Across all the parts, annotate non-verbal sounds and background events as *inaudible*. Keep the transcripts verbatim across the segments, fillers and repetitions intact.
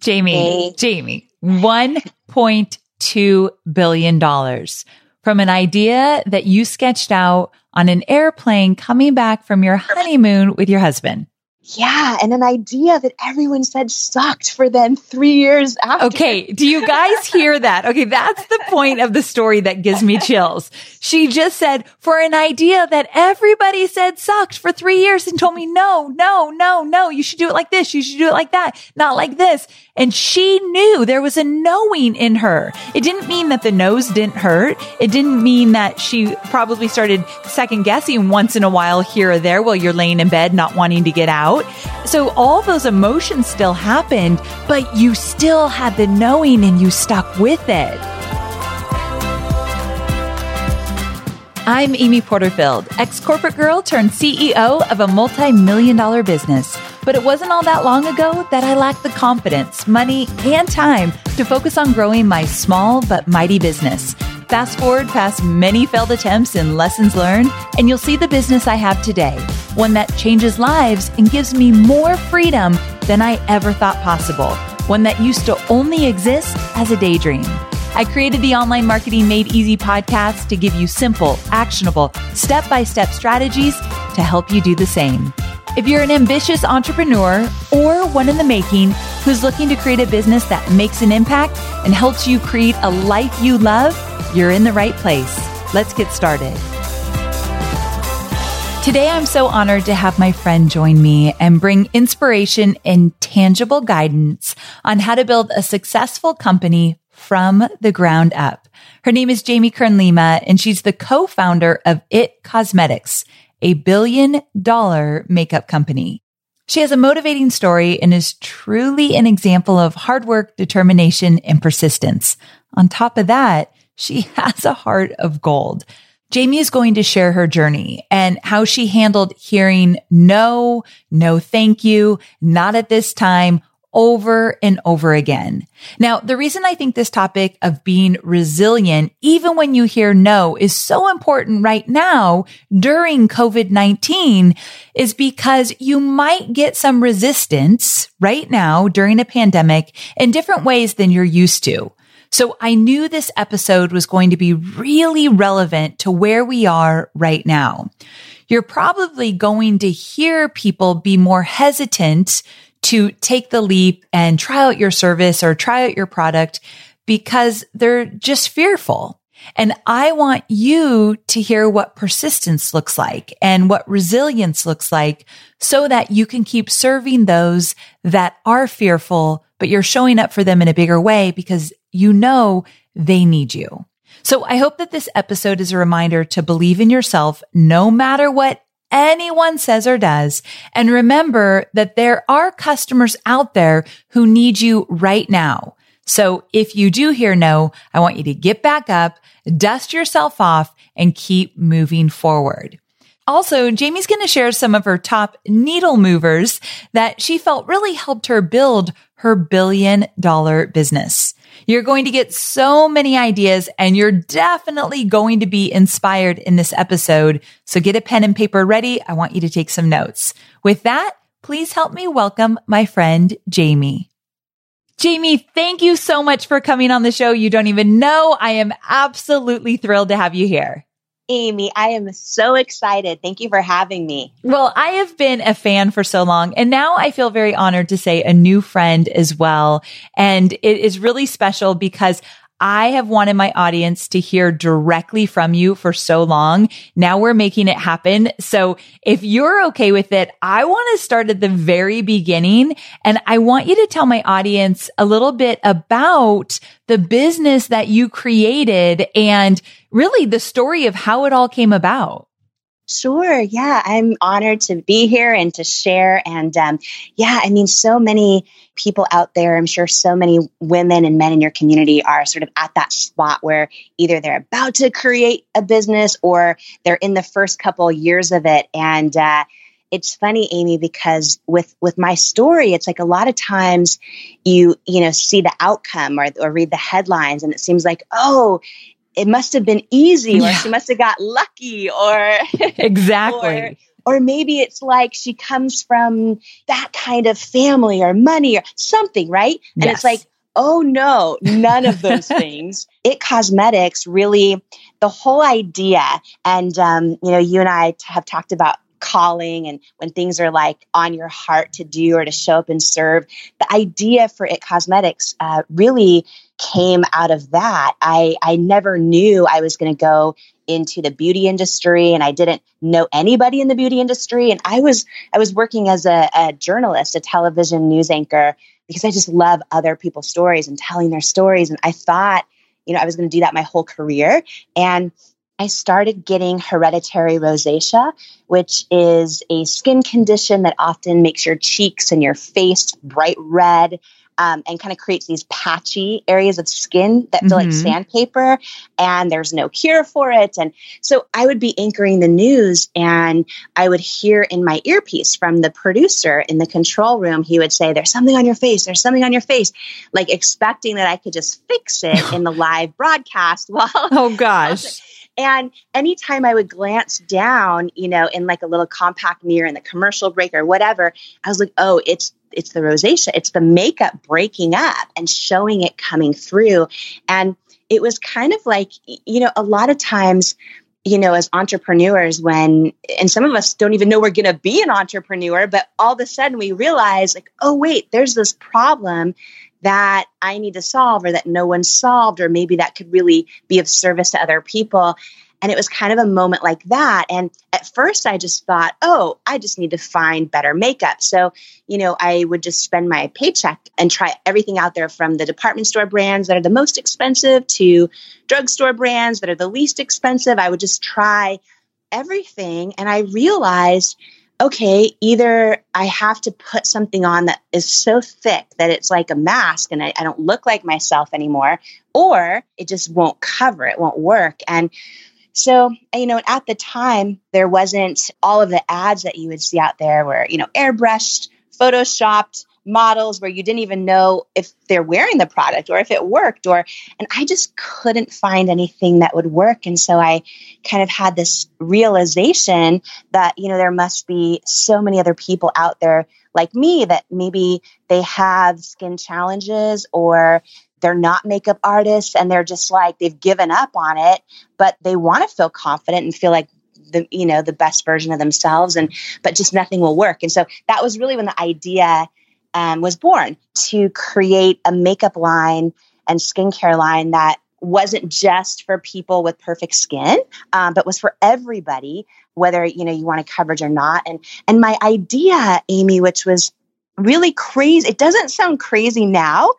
Jamie, Jamie, one point two billion dollars from an idea that you sketched out on an airplane coming back from your honeymoon with your husband. Yeah. And an idea that everyone said sucked for them three years after. Okay. Do you guys hear that? Okay. That's the point of the story that gives me chills. She just said, for an idea that everybody said sucked for three years and told me, no, no, no, no, you should do it like this. You should do it like that, not like this. And she knew there was a knowing in her. It didn't mean that the nose didn't hurt. It didn't mean that she probably started second guessing once in a while here or there while you're laying in bed, not wanting to get out. So all those emotions still happened, but you still had the knowing and you stuck with it. I'm Amy Porterfield, ex-corporate girl turned C E O of a multi-million dollar business. But it wasn't all that long ago that I lacked the confidence, money, and time to focus on growing my small but mighty business. Fast forward past many failed attempts and lessons learned, and you'll see the business I have today, one that changes lives and gives me more freedom than I ever thought possible, one that used to only exist as a daydream. I created the Online Marketing Made Easy podcast to give you simple, actionable, step-by-step strategies to help you do the same. If you're an ambitious entrepreneur or one in the making who's looking to create a business that makes an impact and helps you create a life you love, you're in the right place. Let's get started. Today, I'm so honored to have my friend join me and bring inspiration and tangible guidance on how to build a successful company from the ground up. Her name is Jamie Kern Lima, and she's the co-founder of It Cosmetics, a billion dollar makeup company. She has a motivating story and is truly an example of hard work, determination, and persistence. On top of that, she has a heart of gold. Jamie is going to share her journey and how she handled hearing no, no thank you, not at this time, over and over again. Now, the reason I think this topic of being resilient, even when you hear no, is so important right now during COVID nineteen is because you might get some resistance right now during a pandemic in different ways than you're used to. So I knew this episode was going to be really relevant to where we are right now. You're probably going to hear people be more hesitant to take the leap and try out your service or try out your product because they're just fearful. And I want you to hear what persistence looks like and what resilience looks like so that you can keep serving those that are fearful, but you're showing up for them in a bigger way because you know they need you. So I hope that this episode is a reminder to believe in yourself no matter what anyone says or does. And remember that there are customers out there who need you right now. So if you do hear no, I want you to get back up, dust yourself off, and keep moving forward. Also, Jamie's going to share some of her top needle movers that she felt really helped her build her billion dollar business. You're going to get so many ideas and you're definitely going to be inspired in this episode. So get a pen and paper ready. I want you to take some notes. With that, please help me welcome my friend, Jamie. Jamie, thank you so much for coming on the show. You don't even know. I am absolutely thrilled to have you here. Amy, I am so excited. Thank you for having me. Well, I have been a fan for so long, and now I feel very honored to say a new friend as well. And it is really special because I have wanted my audience to hear directly from you for so long. Now we're making it happen. So if you're okay with it, I want to start at the very beginning. And I want you to tell my audience a little bit about the business that you created and really the story of how it all came about. Sure. Yeah. I'm honored to be here and to share. And um, yeah, I mean, so many people out there, I'm sure so many women and men in your community are sort of at that spot where either they're about to create a business or they're in the first couple years of it. And uh, it's funny, Amy, because with, with my story, it's like a lot of times you, you know, see the outcome or, or read the headlines and it seems like, oh, it must have been easy, or yeah. She must have got lucky, or exactly, or Or maybe it's like she comes from that kind of family or money or something, right? And yes. It's like, oh no, none of those things. It Cosmetics, really, the whole idea. And, um, you know, you and I have talked about calling and when things are like on your heart to do or to show up and serve. The idea for It Cosmetics uh, really came out of that. I, I never knew I was going to go into the beauty industry, and I didn't know anybody in the beauty industry. And I was I was working as a, a journalist, a television news anchor, because I just love other people's stories and telling their stories. And I thought, you know, I was going to do that my whole career. And I started getting hereditary rosacea, which is a skin condition that often makes your cheeks and your face bright red, um, and kind of creates these patchy areas of skin that feel mm-hmm. like sandpaper, and there's no cure for it. And so I would be anchoring the news, and I would hear in my earpiece from the producer in the control room, he would say, "There's something on your face, there's something on your face," like expecting that I could just fix it in the live broadcast. While oh gosh. And anytime I would glance down, you know, in like a little compact mirror in the commercial break or whatever, I was like, oh, it's it's the rosacea. It's the makeup breaking up and showing it coming through. And it was kind of like, you know, a lot of times, you know, as entrepreneurs, when, and some of us don't even know we're going to be an entrepreneur, but all of a sudden we realize like, oh, wait, there's this problem that I need to solve, or that no one solved, or maybe that could really be of service to other people. And it was kind of a moment like that. And at first I just thought, oh, I just need to find better makeup. So, you know, I would just spend my paycheck and try everything out there, from the department store brands that are the most expensive to drugstore brands that are the least expensive. I would just try everything. And I realized, okay, either I have to put something on that is so thick that it's like a mask and I, I don't look like myself anymore, or it just won't cover, it won't work. And so, you know, at the time, there wasn't all of the ads that you would see out there where, you know, airbrushed, photoshopped models where you didn't even know if they're wearing the product or if it worked, or, and I just couldn't find anything that would work. And so I kind of had this realization that, you know, there must be so many other people out there like me that maybe they have skin challenges, or they're not makeup artists and they're just like, they've given up on it, but they want to feel confident and feel like the, you know, the best version of themselves, and, but just nothing will work. And so that was really when the idea Um, was born, to create a makeup line and skincare line that wasn't just for people with perfect skin, um, but was for everybody, whether, you know, you wanted coverage or not. And and my idea, Amy, which was really crazy, it doesn't sound crazy now,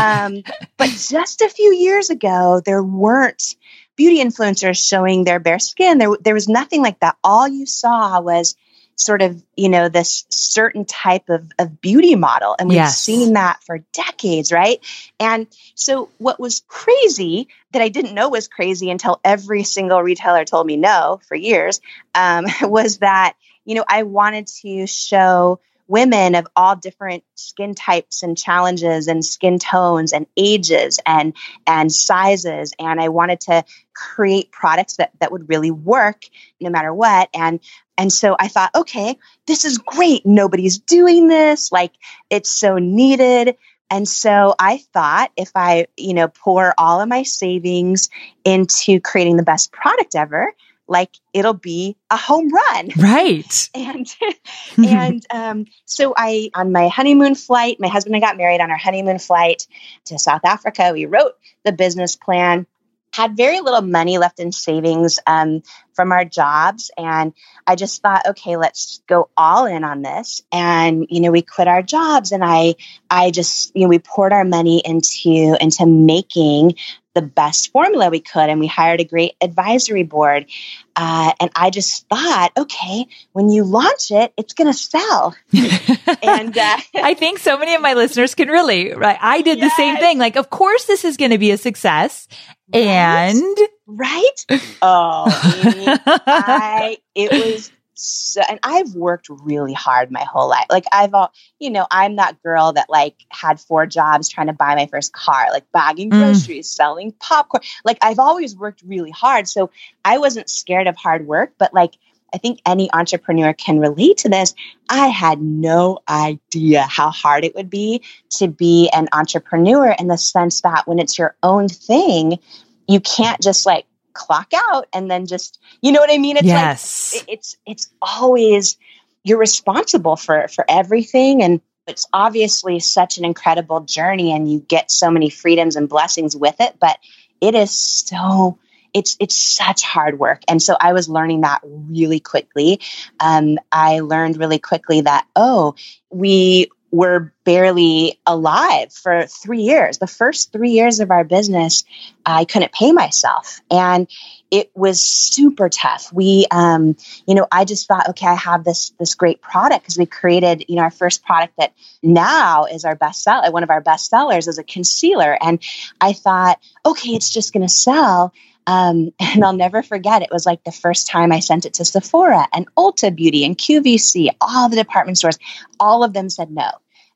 um, but just a few years ago, there weren't beauty influencers showing their bare skin. There, there was nothing like that. All you saw was sort of, you know, this certain type of, of beauty model. And we've yes. seen that for decades, right? And so what was crazy that I didn't know was crazy until every single retailer told me no for years, um, was that, you know, I wanted to show women of all different skin types and challenges and skin tones and ages and and sizes. And I wanted to create products that, that would really work no matter what. And and so I thought, okay, this is great. Nobody's doing this. Like, it's so needed. And so I thought, if I, you know, pour all of my savings into creating the best product ever, like, it'll be a home run. Right. and and um, so I, on my honeymoon flight, my husband and I got married on our honeymoon flight to South Africa. We wrote the business plan, had very little money left in savings um, from our jobs. And I just thought, okay, let's go all in on this. And, you know, we quit our jobs, and I, I just, you know, we poured our money into, into making the best formula we could. And we hired a great advisory board. Uh, and I just thought, okay, when you launch it, it's going to sell. and uh, I think so many of my listeners can relate, right? I did yes. the same thing. Like, of course, this is going to be a success. Right? And right? Oh, Amy, I, it was so, and I've worked really hard my whole life. Like, I've all, you know, I'm that girl that like had four jobs trying to buy my first car, like bagging groceries, mm. selling popcorn. Like, I've always worked really hard. So I wasn't scared of hard work, but like, I think any entrepreneur can relate to this. I had no idea how hard it would be to be an entrepreneur in the sense that when it's your own thing, you can't just like clock out and then just, you know what I mean? It's yes. like, it's, it's always, you're responsible for, for everything. And it's obviously such an incredible journey and you get so many freedoms and blessings with it, but it is so It's it's such hard work. And so I was learning that really quickly. Um, I learned really quickly that, oh, we were barely alive for three years. The first three years of our business, I couldn't pay myself. And it was super tough. We, um, you know, I just thought, okay, I have this this great product because we created, you know, our first product that now is our best seller, one of our best sellers is a concealer. And I thought, okay, it's just going to sell. Um, and I'll never forget, it was like the first time I sent it to Sephora and Ulta Beauty and Q V C, all the department stores, all of them said no.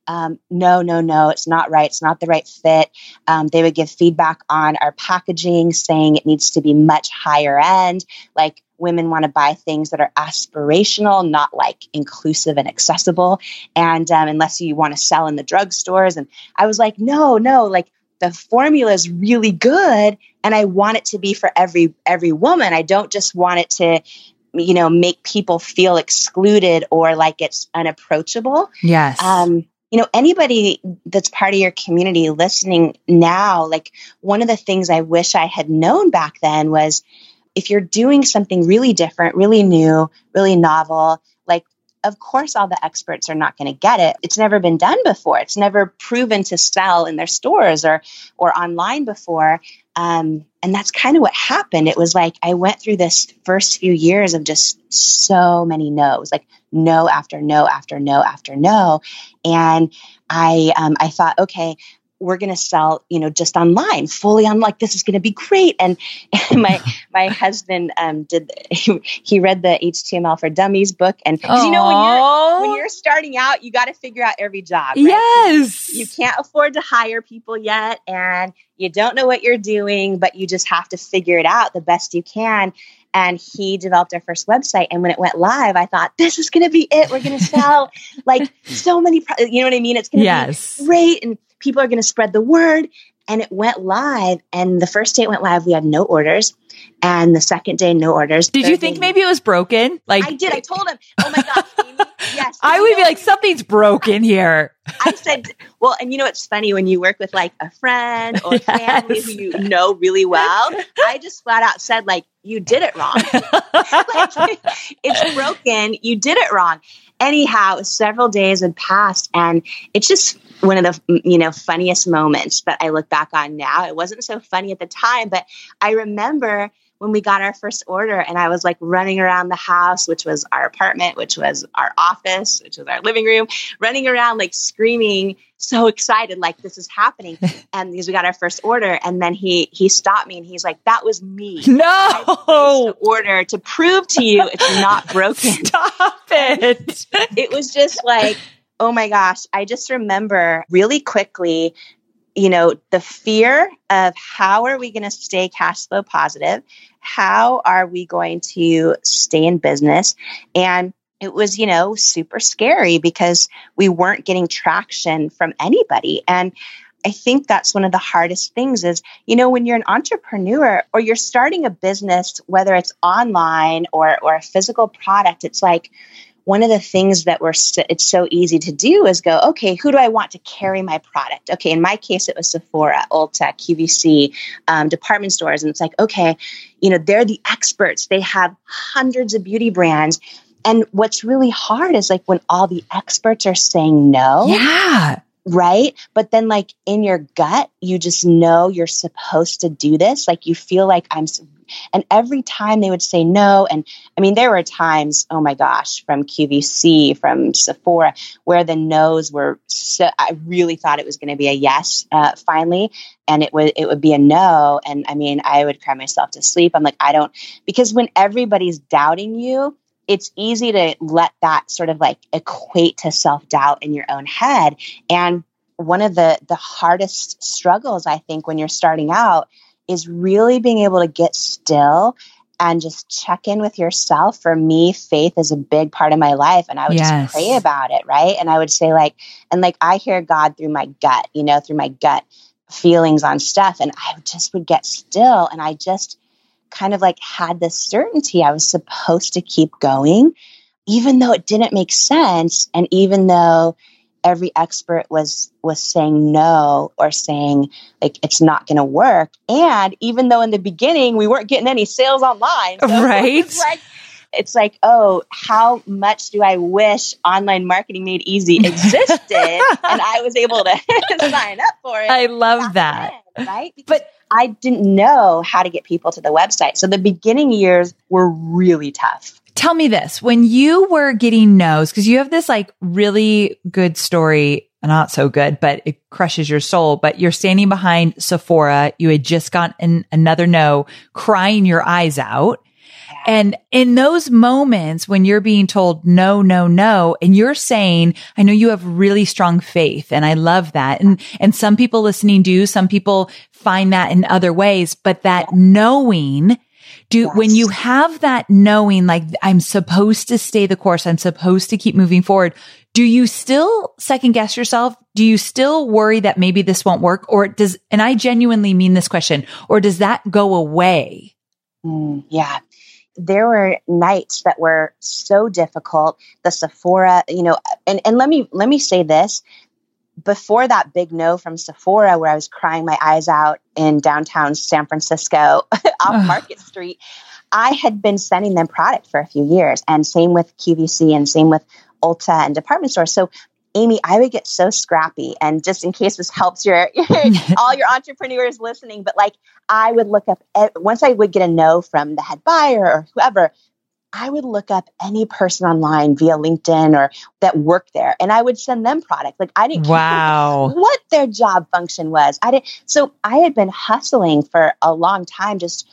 Um, no, no, no, it's not right. It's not the right fit. Um, they would give feedback on our packaging saying it needs to be much higher end. Like women want to buy things that are aspirational, not like inclusive and accessible. And um, unless you want to sell in the drugstores. And I was like, no, no, like the formula is really good. And I want it to be for every, every woman. I don't just want it to, you know, make people feel excluded or like it's unapproachable. Yes. Um, you know, anybody that's part of your community listening now, like one of the things I wish I had known back then was if you're doing something really different, really new, really novel, like, of course, all the experts are not going to get it. It's never been done before. It's never proven to sell in their stores or or online before. Um, and that's kind of what happened. It was like I went through this first few years of just so many no's, like no after no after no after no. And I um, I thought, okay, we're going to sell, you know, just online, fully on, like, this is going to be great. And, and my, my husband, um, did, he, he read the H T M L for Dummies book. And you know, when you're, when you're starting out, you got to figure out every job, right? Yes. You, you can't afford to hire people yet. And you don't know what you're doing, but you just have to figure it out the best you can. And he developed our first website. And when it went live, I thought, this is going to be it. We're going to sell like so many, pro- you know what I mean? It's going to yes. be great. And people are going to spread the word. And it went live. And the first day it went live, we had no orders. And the second day, no orders. Did you think day, maybe it was broken? Like I did. I told him, oh my gosh, Amy, yes. I would be like, something's broken here. I said, well, and you know, it's funny when you work with like a friend or yes. family who you know really well. I just flat out said like, you did it wrong. Like, it's broken. You did it wrong. Anyhow, several days had passed and it's just one of the, you know, funniest moments that I look back on now. It wasn't so funny at the time, but I remember when we got our first order and I was like running around the house, which was our apartment, which was our office, which was our living room, running around, like screaming, so excited, like this is happening. And because we got our first order and then he, he stopped me and he's like, that was me. No. I placed the order to prove to you it's not broken. Stop it. It was just like, oh my gosh. I just remember really quickly, you know, the fear of how are we going to stay cash flow positive? How are we going to stay in business? And it was, you know, super scary because we weren't getting traction from anybody. And I think that's one of the hardest things is, you know, when you're an entrepreneur or you're starting a business, whether it's online or, or a physical product, it's like, one of the things that we're st- it's so easy to do is go, okay, who do I want to carry my product? Okay, in my case, it was Sephora, Ulta, Q V C, um, department stores. And it's like, okay, you know, they're the experts. They have hundreds of beauty brands. And what's really hard is like when all the experts are saying no. Yeah. Right? But then like in your gut, you just know you're supposed to do this. Like you feel like I'm, and every time they would say no. And I mean, there were times, oh my gosh, from Q V C, from Sephora, where the no's were so, I really thought it was going to be a yes, uh, finally. And it would, it would be a no. And I mean, I would cry myself to sleep. I'm like, I don't, because when everybody's doubting you, it's easy to let that sort of like equate to self-doubt in your own head. And one of the the hardest struggles, I think, when you're starting out is really being able to get still and just check in with yourself. For me, faith is a big part of my life, and I would yes. just pray about it, right? And I would say like, and like I hear God through my gut, you know, through my gut feelings on stuff. And I just would get still, and I just kind of like had this certainty I was supposed to keep going, even though it didn't make sense. And even though every expert was was saying no, or saying like it's not going to work, and even though in the beginning we weren't getting any sales online, so right? It's like, it's like, oh, how much do I wish Online Marketing Made Easy existed, and I was able to sign up for it. I love that, in, right? Because but I didn't know how to get people to the website, so the beginning years were really tough. Tell me this, when you were getting no's, because you have this like really good story, not so good, but it crushes your soul, but you're standing behind Sephora. You had just gotten another no, crying your eyes out. Yeah. And in those moments when you're being told no, no, no, and you're saying, I know you have really strong faith, and I love that. And, and some people listening do, some people find that in other ways, but that yeah. knowing Do yes. when you have that knowing, like I'm supposed to stay the course, I'm supposed to keep moving forward. Do you still second guess yourself? Do you still worry that maybe this won't work? Or does, and I genuinely mean this question, or does that go away? Mm, yeah. There were nights that were so difficult. The Sephora, you know, and, and let me, let me say this. Before that big no from Sephora, where I was crying my eyes out in downtown San Francisco off Market Street, I had been sending them product for a few years, and same with Q V C and same with Ulta and department stores. So Amy, I would get so scrappy, and just in case this helps your, all your entrepreneurs listening, but like I would look up, once I would get a no from the head buyer or whoever, I would look up any person online via LinkedIn or that worked there, and I would send them product. Like I didn't wow. care what their job function was. I didn't. So I had been hustling for a long time. Just,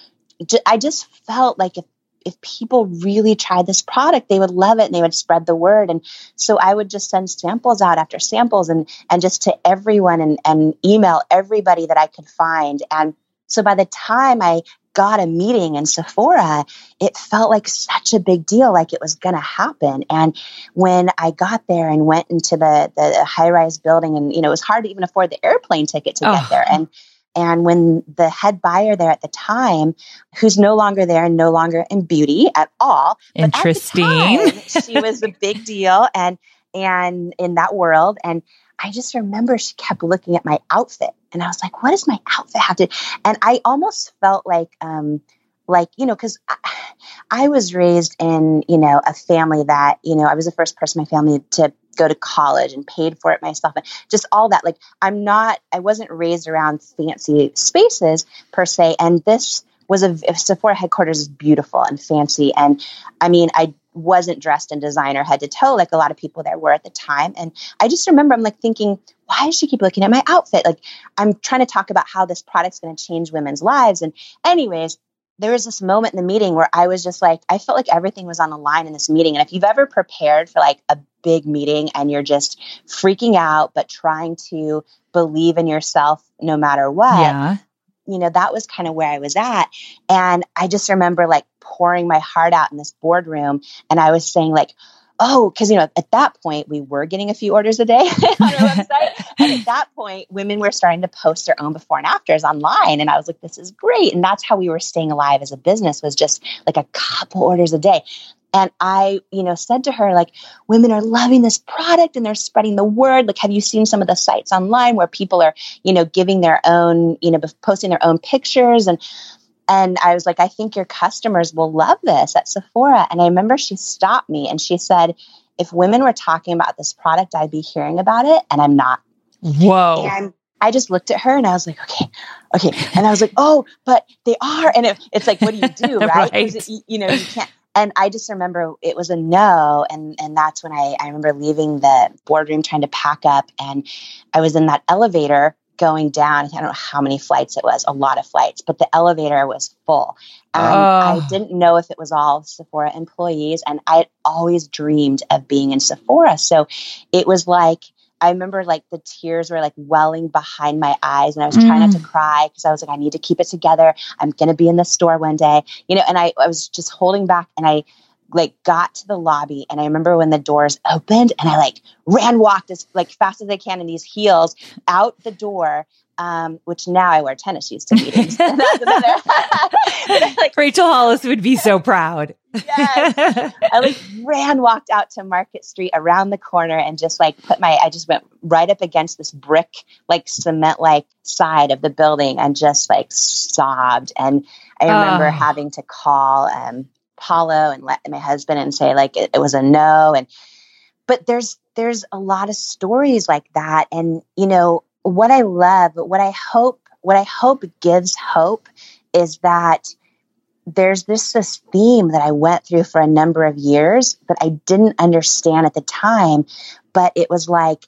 I just felt like if, if people really tried this product, they would love it and they would spread the word. And so I would just send samples out after samples, and, and just to everyone, and, and email everybody that I could find. And so by the time I got a meeting in Sephora, it felt like such a big deal, like it was going to happen. And when I got there and went into the, the high-rise building, and, you know, it was hard to even afford the airplane ticket to oh. get there. And, and when the head buyer there at the time, who's no longer there and no longer in beauty at all, interesting. But at the time, she was a big deal. And, and in that world, and I just remember she kept looking at my outfit, and I was like, what does my outfit have to, and I almost felt like, um, like, you know, cause I, I was raised in, you know, a family that, you know, I was the first person in my family to go to college and paid for it myself, and just all that. Like I'm not, I wasn't raised around fancy spaces per se. And this was a, Sephora headquarters is beautiful and fancy. And I mean, I wasn't dressed in designer head to toe like a lot of people there were at the time. And I just remember I'm like thinking, why does she keep looking at my outfit? Like I'm trying to talk about how this product's going to change women's lives. And anyways, there was this moment in the meeting where I was just like, I felt like everything was on the line in this meeting. And if you've ever prepared for like a big meeting and you're just freaking out, but trying to believe in yourself no matter what, yeah. you know, that was kind of where I was at. And I just remember like pouring my heart out in this boardroom. And I was saying like, oh, because, you know, at that point, we were getting a few orders a day on our website. And at that point, women were starting to post their own before and afters online. And I was like, this is great. And that's how we were staying alive as a business, was just like a couple orders a day. And I, you know, said to her, like, women are loving this product and they're spreading the word. Like, have you seen some of the sites online where people are, you know, giving their own, you know, posting their own pictures? And, and I was like, I think your customers will love this at Sephora. And I remember she stopped me and she said, if women were talking about this product, I'd be hearing about it. And I'm not. Whoa. And I just looked at her and I was like, okay, okay. And I was like, oh, but they are. And it, it's like, what do you do? Right. right. 'Cause it, you know, you can't. And I just remember it was a no. And, and that's when I, I remember leaving the boardroom, trying to pack up. And I was in that elevator going down. I don't know how many flights it was, a lot of flights, but the elevator was full. And oh. I didn't know if it was all Sephora employees. And I had always dreamed of being in Sephora. So it was like I remember like the tears were like welling behind my eyes and I was mm. trying not to cry because I was like, I need to keep it together. I'm going to be in the store one day, you know, and I, I was just holding back and I like got to the lobby and I remember when the doors opened and I like ran, walked as like fast as I can in these heels out the door. Um, which now I wear tennis shoes to meetings. That's another. *laughs* Like, Rachel Hollis would be so proud. Yes. I like ran, walked out to Market Street around the corner and just like put my, I just went right up against this brick, like cement, like side of the building and just like sobbed. And I remember oh. having to call um, Paulo and let my husband and say like, it, it was a no. And, but there's, there's a lot of stories like that. And, you know, what I love, what I hope, what I hope gives hope is that there's this, this theme that I went through for a number of years that I didn't understand at the time, but it was like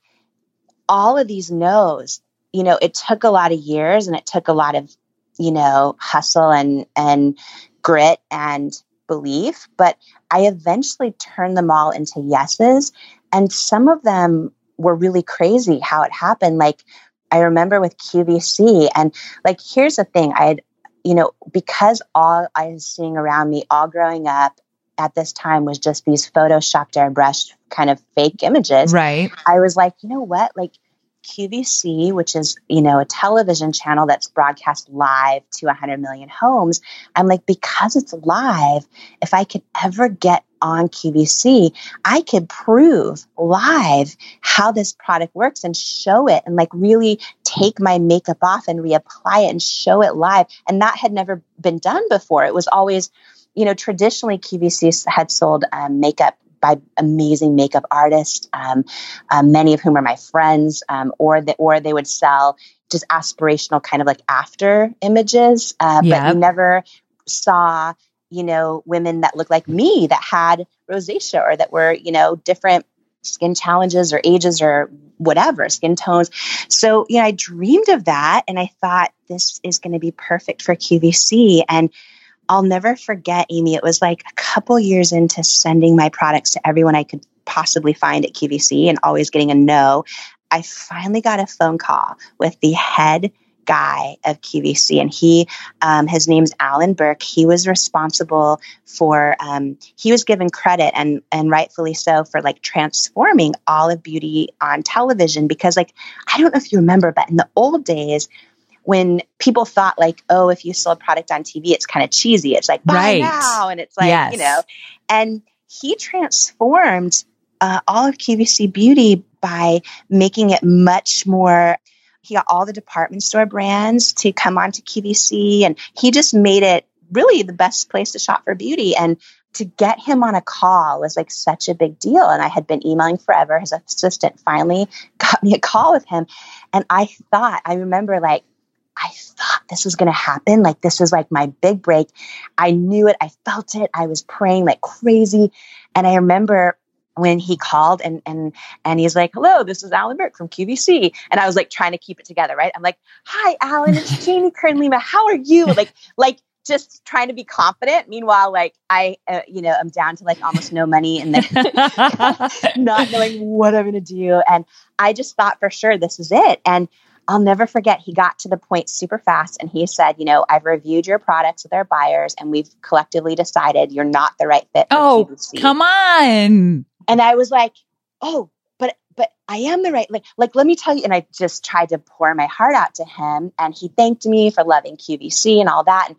all of these no's, you know, it took a lot of years and it took a lot of, you know, hustle and, and grit and belief, but I eventually turned them all into yeses. And some of them were really crazy how it happened. Like I remember with Q V C and like, here's the thing I had, you know, because all I was seeing around me all growing up at this time was just these Photoshopped airbrushed kind of fake images. Right. I was like, you know what? Like Q V C, which is, you know, a television channel that's broadcast live to a hundred million homes. I'm like, because it's live, if I could ever get on Q V C, I could prove live how this product works and show it and like really take my makeup off and reapply it and show it live. And that had never been done before. It was always, you know, traditionally Q V C had sold um, makeup by amazing makeup artists, um, uh, many of whom are my friends, um, or the, or they would sell just aspirational kind of like after images, uh, yeah. but you never saw, you know, women that looked like me that had rosacea or that were, you know, different skin challenges or ages or whatever, skin tones. So, you know, I dreamed of that and I thought this is going to be perfect for Q V C. And I'll never forget, Amy, it was like a couple years into sending my products to everyone I could possibly find at Q V C and always getting a no. I finally got a phone call with the head guy of Q V C. And he, um, his name's Alan Burke. He was responsible for, um, he was given credit and, and rightfully so for like transforming Olive Beauty on television. Because like, I don't know if you remember, but in the old days when people thought like, oh, if you sold product on T V, it's kind of cheesy. It's like, buy right. now. And it's like, yes. you know, and he transformed, uh, all of Q V C Beauty by making it much more. He got all the department store brands to come on to Q V C and he just made it really the best place to shop for beauty. And to get him on a call was like such a big deal. And I had been emailing forever. His assistant finally got me a call with him. And I thought, I remember like, I thought this was going to happen. Like, this was like my big break. I knew it. I felt it. I was praying like crazy. And I remember when he called and, and, and he's like, hello, this is Alan Burke from Q V C. And I was like trying to keep it together. Right. I'm like, hi, Alan, it's Jamie Kern Lima. How are you? Like, like just trying to be confident. Meanwhile, like I, uh, you know, I'm down to like almost no money and then not knowing what I'm going to do. And I just thought for sure, this is it. And I'll never forget. He got to the point super fast and he said, you know, I've reviewed your products with our buyers and we've collectively decided you're not the right fit for oh, Q V C. Come on. And I was like, oh, but, but I am the right, like, like, let me tell you. And I just tried to pour my heart out to him and he thanked me for loving Q V C and all that. And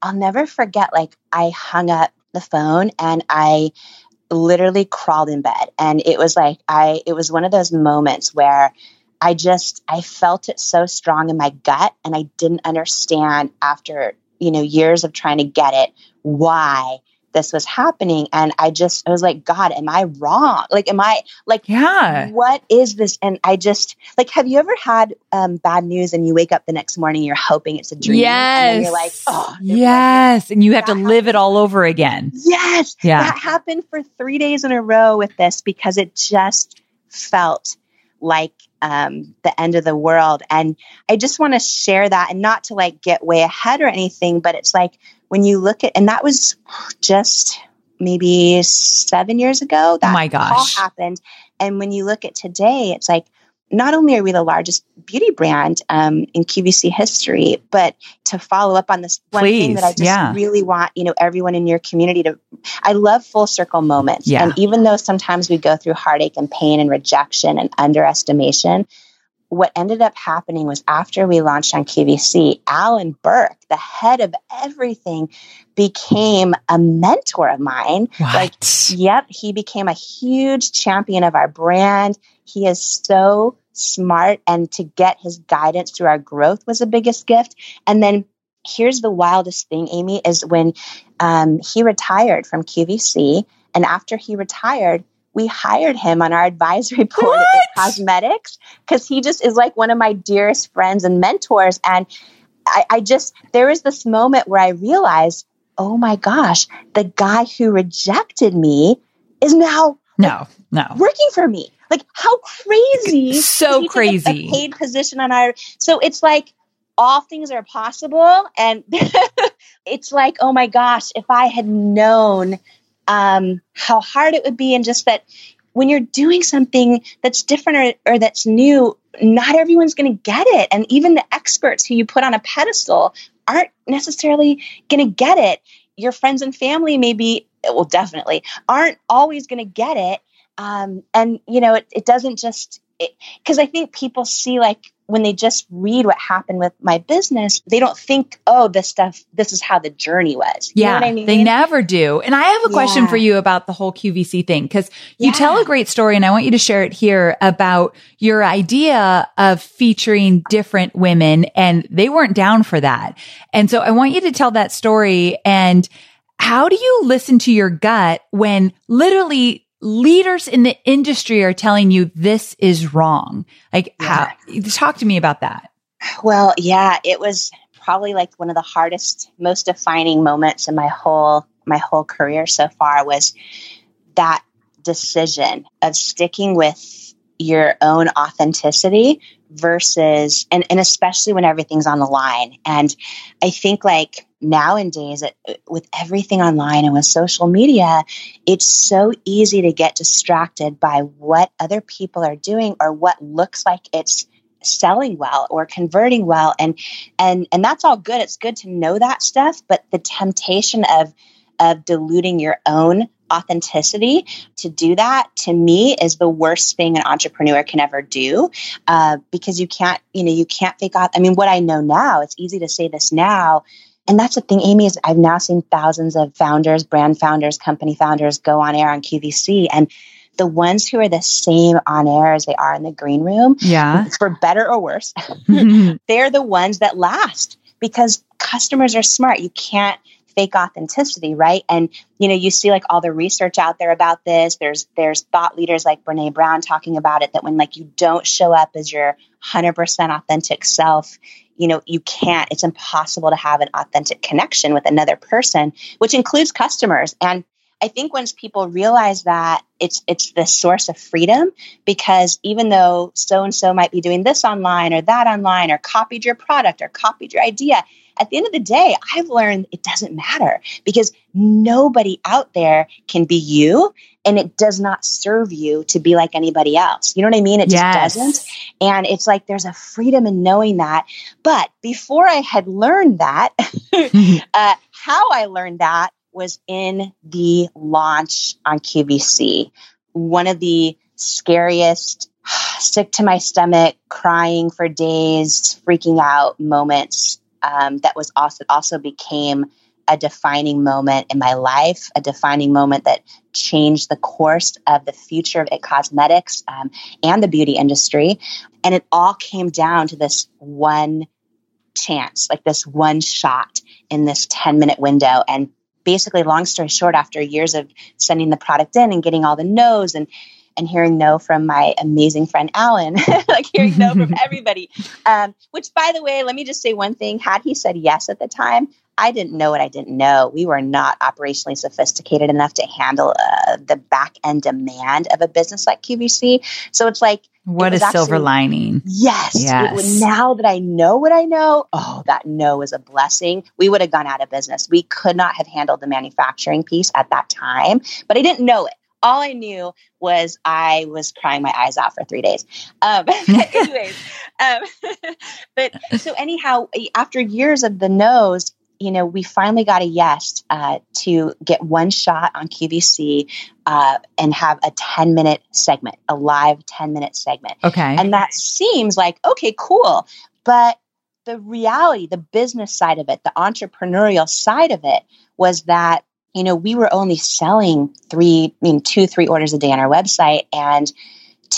I'll never forget, like I hung up the phone and I literally crawled in bed. And it was like, I, it was one of those moments where I just, I felt it so strong in my gut and I didn't understand after, you know, years of trying to get it, why this was happening. And I just, I was like, God, am I wrong? Like, am I like, yeah. what is this? And I just like, have you ever had um, bad news and you wake up the next morning, you're hoping it's a dream. Yes. And then you're like, oh, yes. And you have that to happened. Live it all over again. Yes. Yeah. That happened for three days in a row with this because it just felt like um, the end of the world. And I just want to share that and not to like get way ahead or anything, but it's like when you look at, and that was just maybe seven years ago that oh my gosh. All happened. And when you look at today, it's like, not only are we the largest beauty brand um, in Q V C history, but to follow up on this one Please, thing that I just yeah. really want, you know, everyone in your community to, I love full circle moments. Yeah. And even though sometimes we go through heartache and pain and rejection and underestimation, what ended up happening was after we launched on Q V C, Alan Burke, the head of everything, became a mentor of mine. What? Like, yep, he became a huge champion of our brand. He is so smart, and to get his guidance through our growth was the biggest gift. And then here's the wildest thing, Amy, is when um, he retired from Q V C, and after he retired, we hired him on our advisory board at It Cosmetics because he just is like one of my dearest friends and mentors. And I, I just, there was this moment where I realized, oh my gosh, the guy who rejected me is now no, like, no. working for me. Like, how crazy. So crazy. A paid position on our, so it's like all things are possible. And it's like, oh my gosh, if I had known Um, how hard it would be, and just that when you're doing something that's different or, or that's new, not everyone's going to get it. And even the experts who you put on a pedestal aren't necessarily going to get it. Your friends and family maybe, well, definitely, aren't always going to get it. Um, and, you know, it, it doesn't just, because I think people see, like, when they just read what happened with my business, they don't think, oh, this stuff, this is how the journey was. You yeah, know what I mean? They never do. And I have a question yeah. for you about the whole Q V C thing, because you yeah. tell a great story, and I want you to share it here, about your idea of featuring different women, and they weren't down for that. And so I want you to tell that story. And how do you listen to your gut when literally leaders in the industry are telling you this is wrong? Like, yeah. how, talk to me about that. Well, yeah, it was probably like one of the hardest, most defining moments in my whole, my whole career so far, was that decision of sticking with your own authenticity versus, and, and especially when everything's on the line. And I think, like, nowadays, it, with everything online and with social media, it's so easy to get distracted by what other people are doing or what looks like it's selling well or converting well. And, and, and that's all good. It's good to know that stuff, but the temptation of, of diluting your own authenticity to do that, to me, is the worst thing an entrepreneur can ever do, uh, because you can't, you know, you can't fake out. I mean, what I know now, it's easy to say this now. And that's the thing, Amy, is I've now seen thousands of founders, brand founders, company founders go on air on Q V C. And the ones who are the same on air as they are in the green room, yeah. for better or worse, they're the ones that last, because customers are smart. You can't fake authenticity, right? And, you know, you see, like, all the research out there about this. There's there's thought leaders like Brené Brown talking about it, that when, like, you don't show up as your one hundred percent authentic self, you know, you can't, it's impossible to have an authentic connection with another person, which includes customers. And I think once people realize that, it's it's the source of freedom, because even though so-and-so might be doing this online or that online, or copied your product or copied your idea, at the end of the day, I've learned it doesn't matter, because nobody out there can be you, and it does not serve you to be like anybody else. You know what I mean? It yes. just doesn't. And it's like, there's a freedom in knowing that. But before I had learned that, uh, how I learned that was in the launch on Q V C. One of the scariest, sick to my stomach, crying for days, freaking out moments um, that was also also became a defining moment in my life, a defining moment that changed the course of the future of It Cosmetics um, and the beauty industry. And it all came down to this one chance, like this one shot in this ten minute window. And basically, long story short, after years of sending the product in and getting all the no's and and hearing no from my amazing friend Alan, like hearing no from everybody, um, which, by the way, let me just say one thing. Had he said yes at the time, I didn't know what I didn't know. We were not operationally sophisticated enough to handle uh, the back end demand of a business like Q V C. So it's like, what a actually, silver lining. Yes. yes. It was, now that I know what I know, oh, that no is a blessing. We would have gone out of business. We could not have handled the manufacturing piece at that time, but I didn't know it. all I knew was I was crying my eyes out for three days. Um, anyways, um, but so anyhow, after years of the no's, you know, we finally got a yes uh, to get one shot on Q V C uh, and have a ten minute segment, a live ten minute segment. Okay. And that seems like, okay, cool. But the reality, the business side of it, the entrepreneurial side of it was that, you know, we were only selling three, I mean, two, three orders a day on our website. And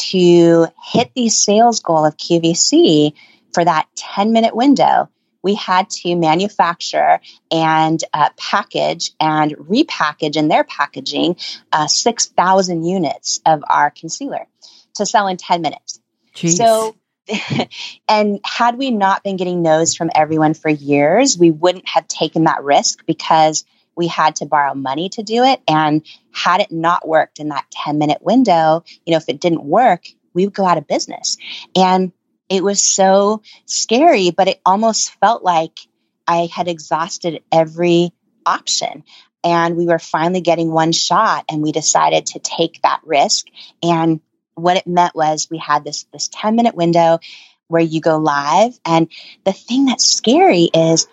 to hit the sales goal of Q V C for that ten minute window, we had to manufacture and uh, package and repackage in their packaging uh, six thousand units of our concealer to sell in ten minutes. Jeez. So, and had we not been getting no's from everyone for years, we wouldn't have taken that risk because we had to borrow money to do it. And had it not worked in that ten minute window, you know, if it didn't work, we would go out of business. And it was so scary, but it almost felt like I had exhausted every option. And we were finally getting one shot, and we decided to take that risk. And what it meant was we had this this ten minute window where you go live. And the thing that's scary is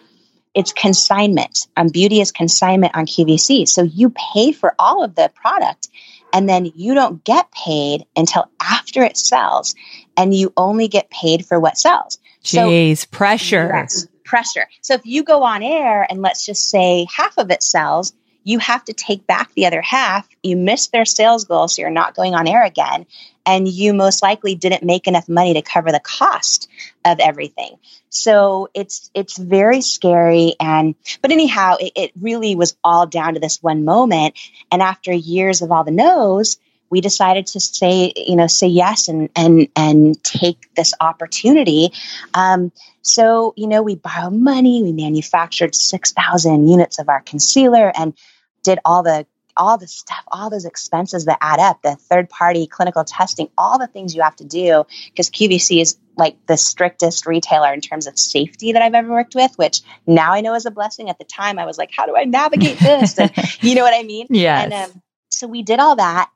it's consignment. Um, beauty is consignment on Q V C. So you pay for all of the product, and then you don't get paid until after it sells, and you only get paid for what sells. Jeez, so, pressure. Yes, pressure. So if you go on air and let's just say half of it sells, you have to take back the other half. You missed their sales goal, so you're not going on air again. And you most likely didn't make enough money to cover the cost of everything. So it's it's very scary. And but anyhow, it, it really was all down to this one moment. And after years of all the no's, we decided to say, you know, say yes and and and take this opportunity. Um, so, you know, we borrowed money, we manufactured six thousand units of our concealer and did all the all the stuff, all those expenses that add up, the third-party clinical testing, all the things you have to do, because Q V C is like the strictest retailer in terms of safety that I've ever worked with, which now I know is a blessing. At the time, I was like, how do I navigate this? And you know what I mean? Yes. And um, so we did all that.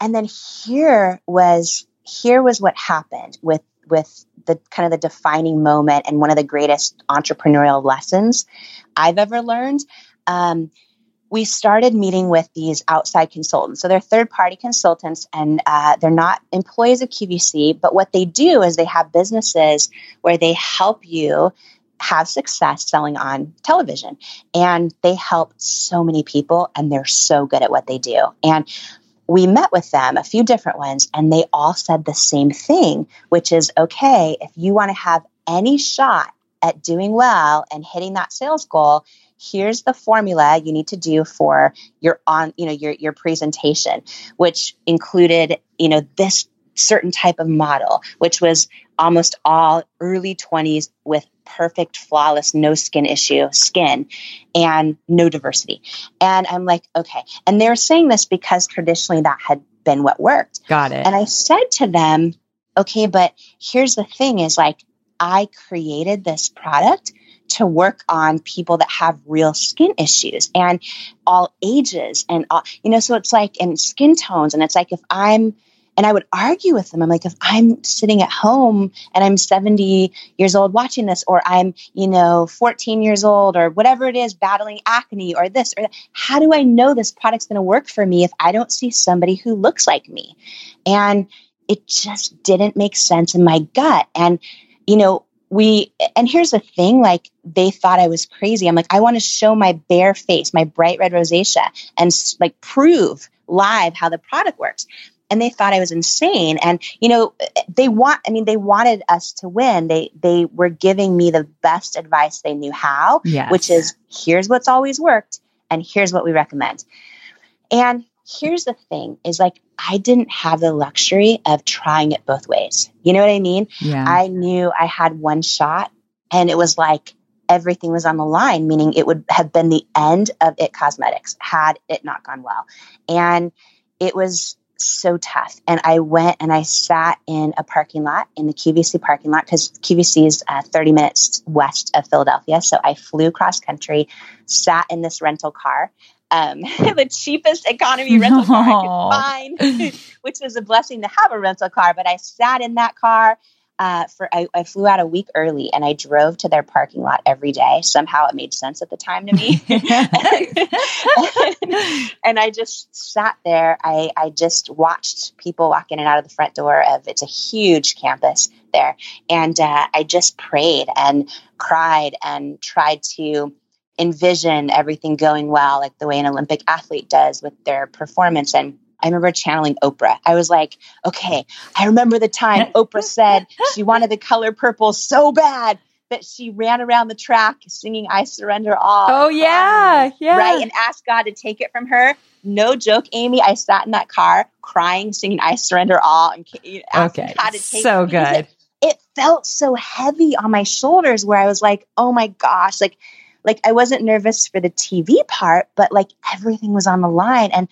And then here was here was what happened with with the kind of the defining moment and one of the greatest entrepreneurial lessons I've ever learned. Um, we started meeting with these outside consultants. So they're third-party consultants, and uh, they're not employees of Q V C, but what they do is they have businesses where they help you have success selling on television. And they help so many people, and they're so good at what they do. And we met with them, a few different ones, and they all said the same thing, which is, okay, if you want to have any shot at doing well and hitting that sales goal, here's the formula you need to do for your on, you know, your your presentation, which included, you know, this certain type of model, which was almost all early twenties with perfect, flawless, no skin issue skin and no diversity. And I'm like, okay. And they were saying this because traditionally that had been what worked. Got it. And I said to them, okay, but here's the thing is like, I created this product to work on people that have real skin issues and all ages and all, you know, so it's like, and skin tones. And it's like, if I'm, and I would argue with them. I'm like, if I'm sitting at home and I'm seventy years old watching this, or I'm, you know, fourteen years old or whatever it is, battling acne or this, or that, how do I know this product's going to work for me if I don't see somebody who looks like me? And it just didn't make sense in my gut. And, you know, we, and here's the thing, like they thought I was crazy. I'm like, I want to show my bare face, my bright red rosacea, and like prove live how the product works. And they thought I was insane. And, you know, they want, I mean, they wanted us to win. They, they were giving me the best advice they knew how, yes. Which is here's what's always worked. And here's what we recommend. And here's the thing is like, I didn't have the luxury of trying it both ways. You know what I mean? Yeah. I knew I had one shot, and it was like, everything was on the line, meaning it would have been the end of It Cosmetics had it not gone well. And it was so tough. And I went and I sat in a parking lot, in the Q V C parking lot, because Q V C is uh, thirty minutes west of Philadelphia. So I flew cross country, sat in this rental car um, the cheapest economy rental car I could find, which was a blessing to have a rental car. But I sat in that car uh, for, I, I flew out a week early and I drove to their parking lot every day. Somehow it made sense at the time to me. And I just sat there. I, I just watched people walk in and out of the front door of, it's a huge campus there. And uh, I just prayed and cried and tried to envision everything going well, like the way an Olympic athlete does with their performance. And I remember channeling Oprah. I was like, okay, I remember the time Oprah said she wanted the color purple so bad that she ran around the track singing I Surrender All. Oh, yeah. Crying, yeah. Right? And asked God to take it from her. No joke, Amy. I sat in that car crying, singing I Surrender All. And asking okay. God to take so it good. It, it felt so heavy on my shoulders where I was like, oh my gosh, like, like I wasn't nervous for the T V part, but like everything was on the line. And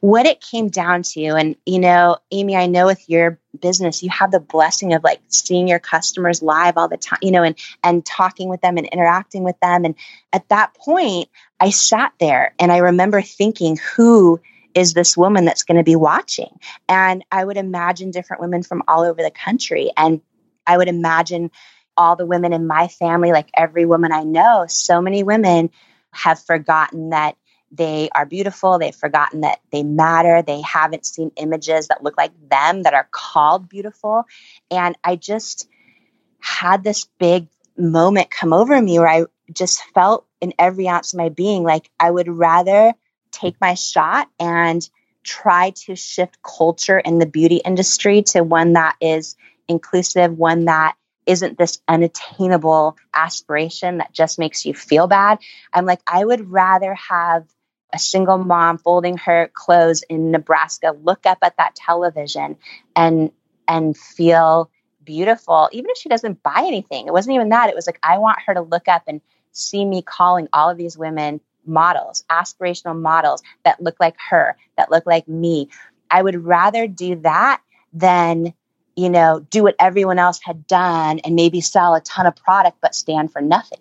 what it came down to, and, you know, Amy, I know with your business, you have the blessing of like seeing your customers live all the time, you know, and, and talking with them and interacting with them. And at that point, I sat there and I remember thinking, who is this woman that's going to be watching? And I would imagine different women from all over the country. And I would imagine all the women in my family, like every woman I know, so many women have forgotten that they are beautiful. They've forgotten that they matter. They haven't seen images that look like them that are called beautiful. And I just had this big moment come over me where I just felt in every ounce of my being, like I would rather take my shot and try to shift culture in the beauty industry to one that is inclusive, one that isn't this unattainable aspiration that just makes you feel bad. I'm like, I would rather have a single mom folding her clothes in Nebraska look up at that television and and feel beautiful, even if she doesn't buy anything. It wasn't even that. It was like, I want her to look up and see me calling all of these women models, aspirational models that look like her, that look like me. I would rather do that than, you know, do what everyone else had done and maybe sell a ton of product, but stand for nothing.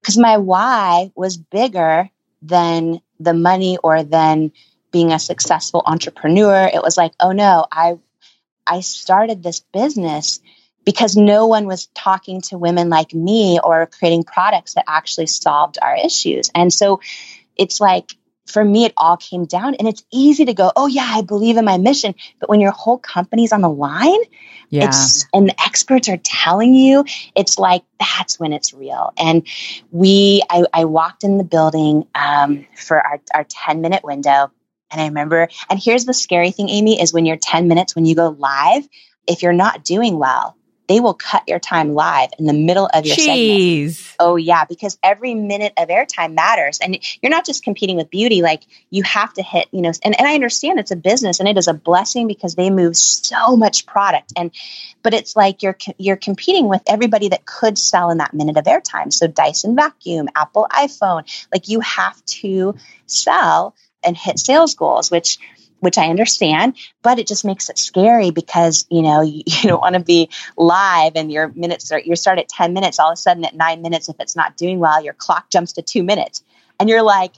Because my why was bigger than the money or than being a successful entrepreneur. It was like, oh no, I, I started this business because no one was talking to women like me or creating products that actually solved our issues. And so it's like, for me, it all came down, and it's easy to go, oh yeah, I believe in my mission. But when your whole company's on the line, yeah. it's, and the experts are telling you, it's like, that's when it's real. And we, I, I walked in the building um, for our, our ten minute window. And I remember, and here's the scary thing, Amy, is when you're ten minutes, when you go live, if you're not doing well, they will cut your time live in the middle of your Jeez. segment. Oh yeah, because every minute of airtime matters. And you're not just competing with beauty, like you have to hit, you know, and, and I understand it's a business and it is a blessing because they move so much product. And but it's like you're you're competing with everybody that could sell in that minute of airtime. So Dyson vacuum, Apple iPhone, like you have to sell and hit sales goals, which which I understand, but it just makes it scary because, you know, you, you don't want to be live and your minutes are, you start at ten minutes, all of a sudden at nine minutes, if it's not doing well, your clock jumps to two minutes and you're like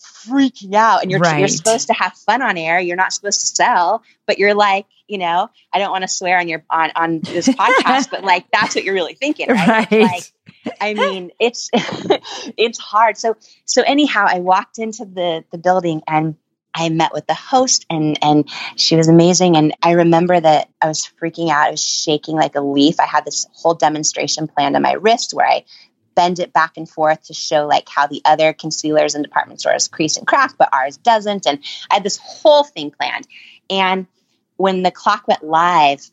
freaking out and you're, right. you're supposed to have fun on air. You're not supposed to sell, but you're like, you know, I don't want to swear on your, on, on this podcast, but like, that's what you're really thinking. Right. right. Like, I mean, it's, it's hard. So, so anyhow, I walked into the the building and I met with the host and, and she was amazing. And I remember that I was freaking out. I was shaking like a leaf. I had this whole demonstration planned on my wrist where I bend it back and forth to show like how the other concealers in department stores crease and crack, but ours doesn't. And I had this whole thing planned. And when the clock went live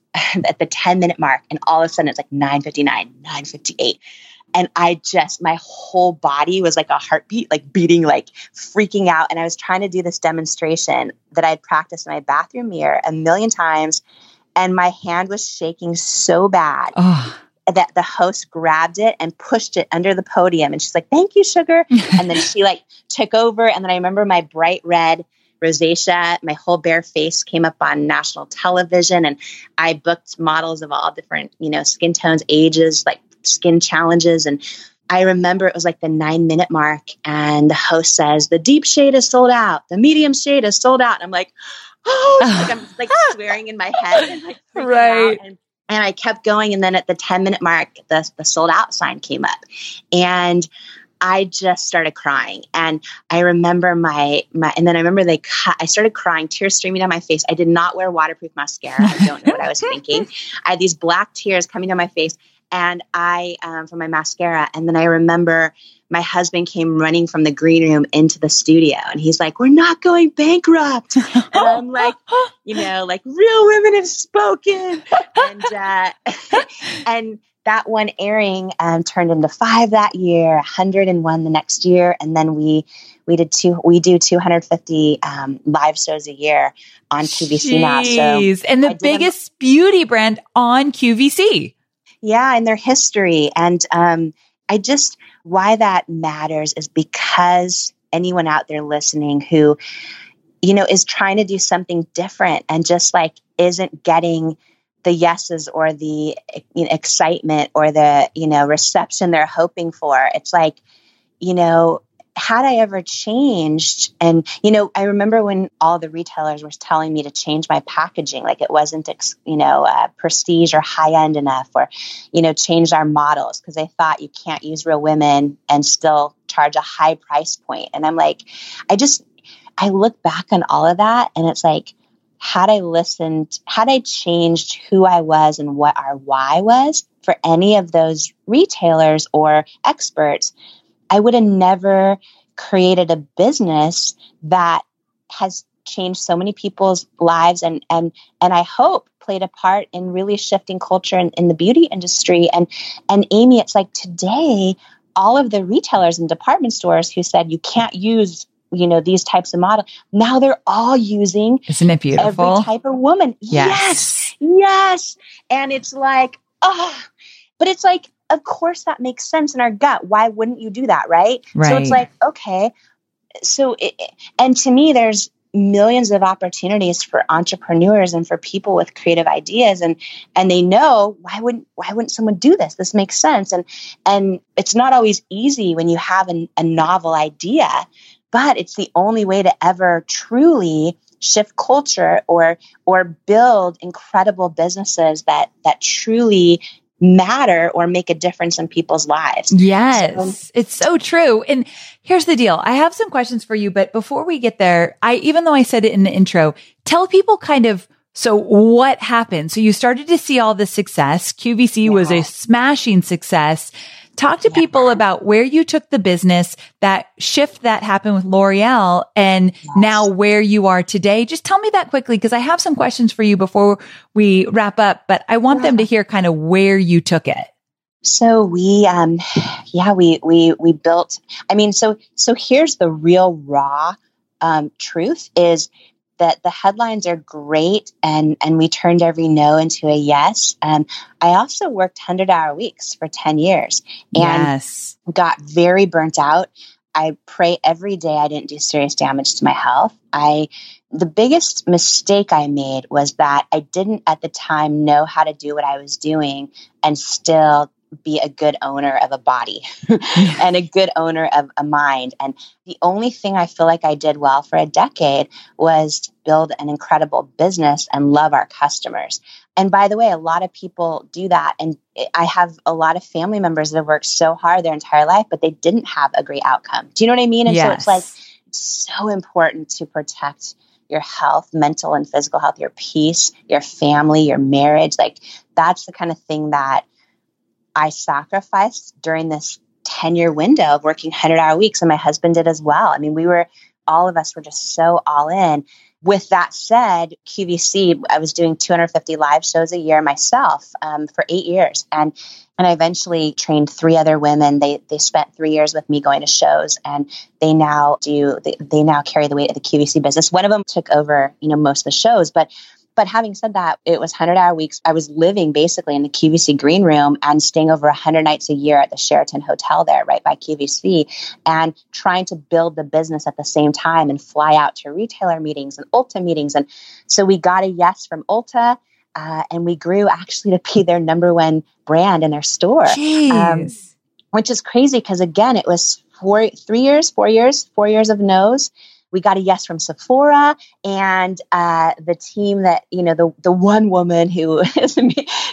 at the ten minute mark, and all of a sudden it's like nine fifty-nine, nine fifty-eight. And I just, my whole body was like a heartbeat, like beating, like freaking out. And I was trying to do this demonstration that I'd practiced in my bathroom mirror a million times. And my hand was shaking so bad oh. that the host grabbed it and pushed it under the podium. And she's like, thank you, sugar. And then she like took over. And then I remember my bright red rosacea, my whole bare face came up on national television. And I booked models of all different, you know, skin tones, ages, like, skin challenges. And I remember it was like the nine minute mark and the host says, the deep shade is sold out. The medium shade is sold out. And I'm like, oh, like I'm like swearing in my head. And like right. Out. And, and I kept going. And then at the ten minute mark, the, the sold out sign came up and I just started crying. And I remember my, my, and then I remember they cut, I started crying, tears streaming down my face. I did not wear waterproof mascara. I don't know what I was thinking. I had these black tears coming down my face and I, um, from my mascara. And then I remember my husband came running from the green room into the studio and he's like, we're not going bankrupt. And I'm like, you know, like real women have spoken. And, uh, and, that one airing um, turned into five that year, one hundred and one the next year, and then we we did two. We do two hundred fifty um, live shows a year on Q V C now. So and the biggest them- beauty brand on Q V C. Yeah, and their history, and um, I just why that matters is because anyone out there listening who, you know, is trying to do something different and just like isn't getting the yeses or the you know, excitement or the, you know, reception they're hoping for. It's like, you know, had I ever changed? And, you know, I remember when all the retailers were telling me to change my packaging, like it wasn't, you know, uh, prestige or high end enough or, you know, change our models because they thought you can't use real women and still charge a high price point. And I'm like, I just, I look back on all of that and it's like, had I listened, had I changed who I was and what our why was for any of those retailers or experts, I would have never created a business that has changed so many people's lives and and and I hope played a part in really shifting culture in, in the beauty industry. And and Amy, it's like today, all of the retailers and department stores who said you can't use you know, these types of models. Now they're all using Isn't it beautiful? Every type of woman. Yes. yes. Yes. And it's like, oh, but it's like, of course that makes sense in our gut. Why wouldn't you do that? Right. right. So it's like, okay. So, it, and to me, there's millions of opportunities for entrepreneurs and for people with creative ideas. And, and they know, why wouldn't, why wouldn't someone do this? This makes sense. And, and it's not always easy when you have an, a novel idea, but it's the only way to ever truly shift culture or or build incredible businesses that that truly matter or make a difference in people's lives. Yes, so, it's so true. And here's the deal. I have some questions for you, but before we get there, I even though I said it in the intro, tell people kind of, so what happened? So you started to see all the success. Q V C yeah. was a smashing success. Talk to yeah. people about where you took the business, that shift that happened with L'Oreal, and yes. now where you are today. Just tell me that quickly, because I have some questions for you before we wrap up, but I want yeah. them to hear kind of where you took it. So we, um, yeah, we, we, we built, I mean, so, so here's the real raw, um, truth is that the headlines are great and, and we turned every no into a yes. Um, I also worked one hundred hour weeks for ten years and yes. got very burnt out. I pray every day I didn't do serious damage to my health. I the biggest mistake I made was that I didn't at the time know how to do what I was doing and still be a good owner of a body and a good owner of a mind. And the only thing I feel like I did well for a decade was to build an incredible business and love our customers. And by the way, a lot of people do that. And I have a lot of family members that have worked so hard their entire life, but they didn't have a great outcome. Do you know what I mean? And yes. so it's like, it's so important to protect your health, mental and physical health, your peace, your family, your marriage. Like that's the kind of thing that I sacrificed during this ten year window of working one hundred hour weeks, and my husband did as well. I mean, we were, all of us were just so all in. With that said, Q V C, I was doing two hundred fifty live shows a year myself um, for eight years. And, and I eventually trained three other women. They, they spent three years with me going to shows, and they now do, they, they now carry the weight of the Q V C business. One of them took over, you know, most of the shows, but But having said that, it was one hundred hour weeks. I was living basically in the Q V C green room and staying over one hundred nights a year at the Sheraton Hotel there, right by Q V C, and trying to build the business at the same time and fly out to retailer meetings and Ulta meetings. And so we got a yes from Ulta, uh, and we grew actually to be their number one brand in their store. Jeez. Um, which is crazy because, again, it was four, three years, four years, four years of no's. We got a yes from Sephora, and uh, the team that, you know, the the one woman who,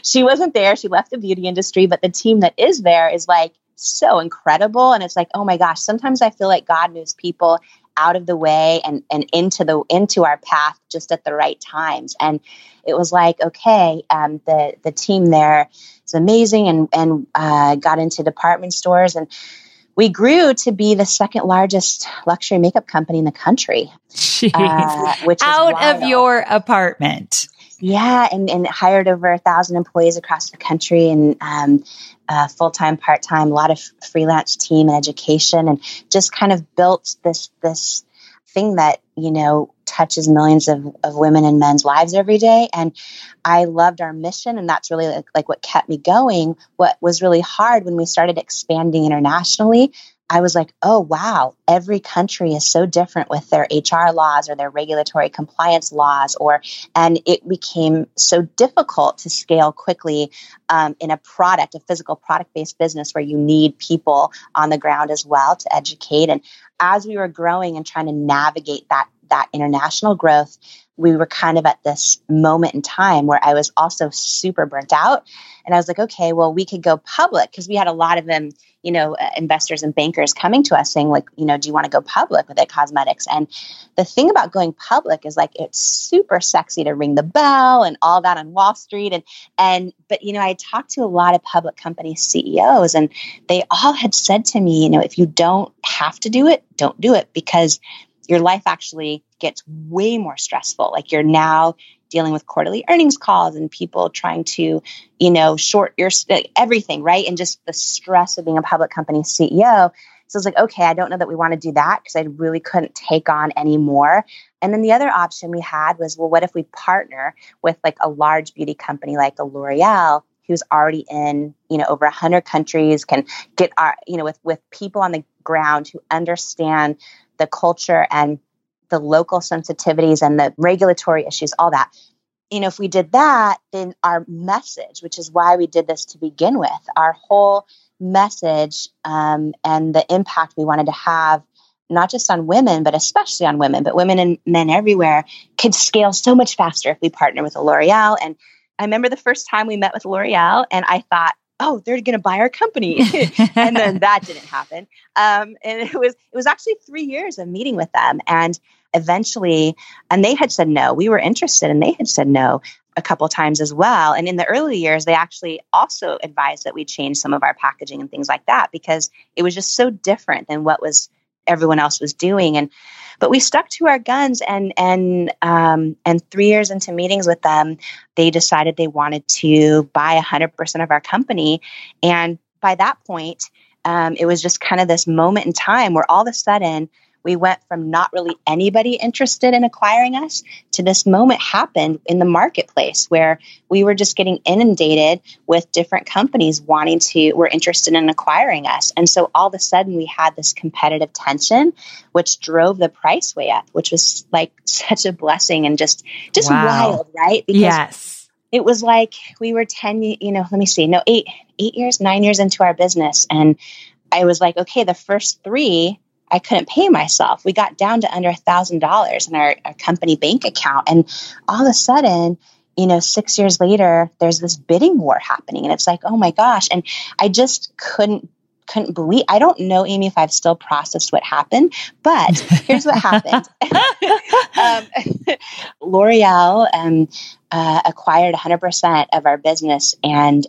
she wasn't there, she left the beauty industry, but the team that is there is like so incredible. And it's like, oh my gosh, sometimes I feel like God moves people out of the way and, and into the into our path just at the right times. And it was like, okay, um, the, the team there is amazing, and, and uh, got into department stores, and we grew to be the second largest luxury makeup company in the country. Uh, which Out wild. Of your apartment. Yeah, and, and hired over a thousand employees across the country, and um, uh, full-time, part-time, a lot of freelance team and education, and just kind of built this this thing that, you know, touches millions of, of women and men's lives every day. And I loved our mission, and that's really like, like what kept me going. What was really hard when we started expanding internationally, I was like, oh, wow, every country is so different with their H R laws or their regulatory compliance laws, or, and it became so difficult to scale quickly um, in a product, a physical product-based business where you need people on the ground as well to educate. And as we were growing and trying to navigate that that international growth, we were kind of at this moment in time where I was also super burnt out. And I was like, okay, well, we could go public, because we had a lot of them, you know, uh, investors and bankers coming to us saying like, you know, do you want to go public with It Cosmetics? And the thing about going public is like, it's super sexy to ring the bell and all that on Wall Street. And, and, but, you know, I talked to a lot of public company C E Os, and they all had said to me, you know, if you don't have to do it, don't do it, because your life actually gets way more stressful. Like, you're now dealing with quarterly earnings calls and people trying to, you know, short your st- everything, right? And just the stress of being a public company C E O. So I was like, okay, I don't know that we want to do that, because I really couldn't take on any more. And then the other option we had was, well, what if we partner with like a large beauty company like a L'Oreal, who's already in, you know, over a hundred countries, can get our, you know, with, with people on the ground who understand the culture and the local sensitivities and the regulatory issues, all that. You know, if we did that, then our message, which is why we did this to begin with, our whole message um, and the impact we wanted to have, not just on women, but especially on women, but women and men everywhere, could scale so much faster if we partner with a L'Oreal. And I remember the first time we met with L'Oreal, and I thought, oh, they're going to buy our company. And then that didn't happen. Um, and it was, it was actually three years of meeting with them. And eventually, and they had said no, we were interested, and they had said no a couple times as well. And in the early years, they actually also advised that we change some of our packaging and things like that, because it was just so different than what was everyone else was doing. And, but we stuck to our guns, and, and, um, and three years into meetings with them, they decided they wanted to buy a hundred percent of our company. And by that point, um, it was just kind of this moment in time where all of a sudden we went from not really anybody interested in acquiring us to this moment happened in the marketplace where we were just getting inundated with different companies wanting to, were interested in acquiring us. And so all of a sudden we had this competitive tension, which drove the price way up, which was like such a blessing and just, just wow. wild, right? Because yes. it was like we were ten, you know, let me see, no, eight, eight years, nine years into our business. And I was like, okay, the first three, I couldn't pay myself. We got down to under a thousand dollars in our, our company bank account. And all of a sudden, you know, six years later, there's this bidding war happening. And it's like, oh my gosh. And I just couldn't, couldn't believe, I don't know, Amy, if I've still processed what happened, but here's what happened. um, L'Oreal um, uh, acquired one hundred percent of our business, and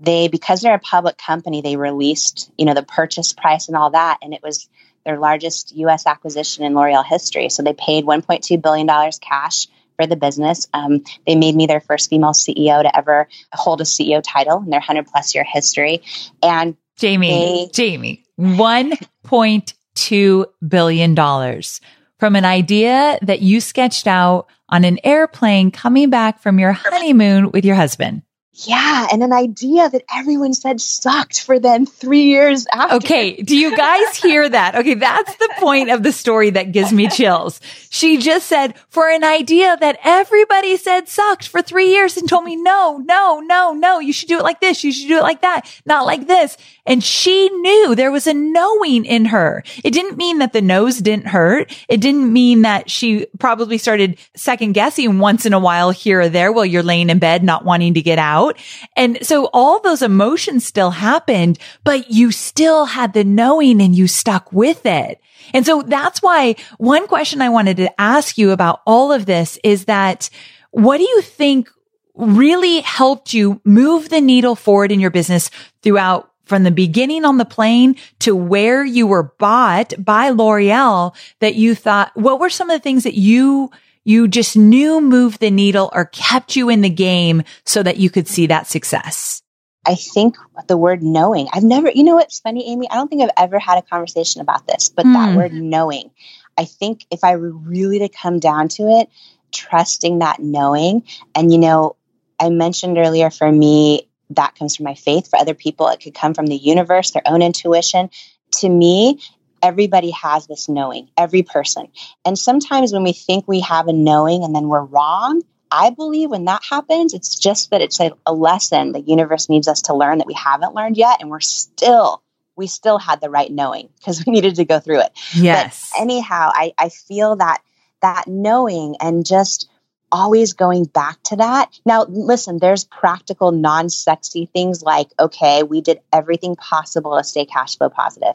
they, because they're a public company, they released, you know, the purchase price and all that. And it was their largest U S acquisition in L'Oreal history. So they paid one point two billion dollars cash for the business. Um, they made me their first female C E O to ever hold a C E O title in their one hundred plus year history. And Jamie, they- Jamie, one point two billion dollars from an idea that you sketched out on an airplane coming back from your honeymoon with your husband. yeah, and an idea that everyone said sucked for them three years after. Okay, do you guys hear that? Okay, that's the point of the story that gives me chills. She just said, for an idea that everybody said sucked for three years and told me, no, no, no, no, you should do it like this, you should do it like that, not like this. And she knew there was a knowing in her. It didn't mean that the nose didn't hurt. It didn't mean that she probably started second guessing once in a while here or there while you're laying in bed, not wanting to get out. And so all those emotions still happened, but you still had the knowing and you stuck with it. And so that's why one question I wanted to ask you about all of this is that what do you think really helped you move the needle forward in your business throughout from the beginning on the plane to where you were bought by L'Oreal, that you thought, what were some of the things that you, you just knew moved the needle or kept you in the game so that you could see that success? I think the word knowing, I've never, you know, what's funny, Amy, I don't think I've ever had a conversation about this, but mm. that word knowing, I think if I were really to come down to it, trusting that knowing. And, you know, I mentioned earlier, for me, that comes from my faith. For other people, it could come from the universe, their own intuition. To me, everybody has this knowing, every person. And sometimes when we think we have a knowing and then we're wrong, I believe when that happens, it's just that it's a, a lesson the universe needs us to learn that we haven't learned yet. And we're still, we still had the right knowing because we needed to go through it. Yes. But anyhow, I, I feel that, that knowing and just always going back to that. Now, listen, there's practical, non-sexy things like, okay, we did everything possible to stay cash flow positive.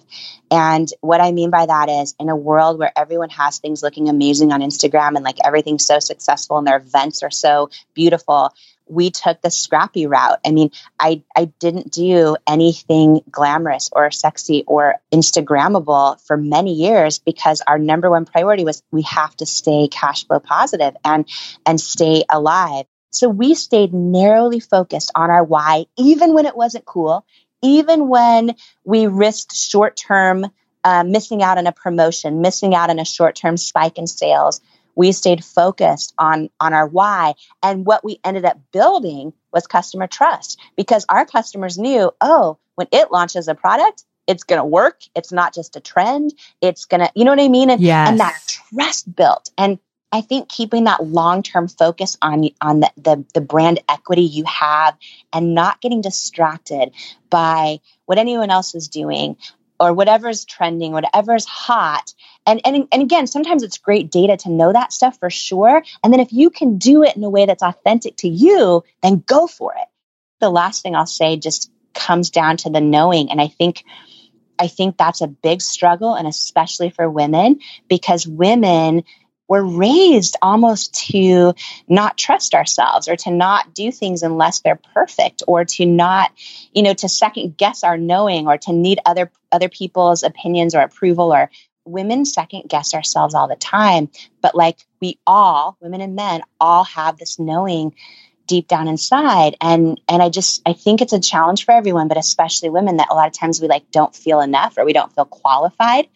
And what I mean by that is, in a world where everyone has things looking amazing on Instagram and like everything's so successful and their events are so beautiful, we took the scrappy route. I mean, I, I didn't do anything glamorous or sexy or Instagrammable for many years because our number one priority was we have to stay cash flow positive and, and stay alive. So we stayed narrowly focused on our why, even when it wasn't cool, even when we risked short-term uh, missing out on a promotion, missing out on a short-term spike in sales. We stayed focused on, on our why. And what we ended up building was customer trust, because our customers knew, oh, when it launches a product, it's going to work. It's not just a trend. It's going to, you know what I mean? And, yes. and that trust built. And I think keeping that long-term focus on, on the, the, the brand equity you have and not getting distracted by what anyone else is doing or whatever's trending, whatever's hot. And, and and again, sometimes it's great data to know that stuff for sure. And then if you can do it in a way that's authentic to you, then go for it. The last thing I'll say just comes down to the knowing. And I think I think that's a big struggle, and especially for women, because women were raised almost to not trust ourselves or to not do things unless they're perfect, or to not, you know, to second guess our knowing, or to need other other people's opinions or approval. Or women second guess ourselves all the time, but like we all, women and men, all have this knowing deep down inside. And and I just, I think it's a challenge for everyone, but especially women, that a lot of times we like don't feel enough, or we don't feel qualified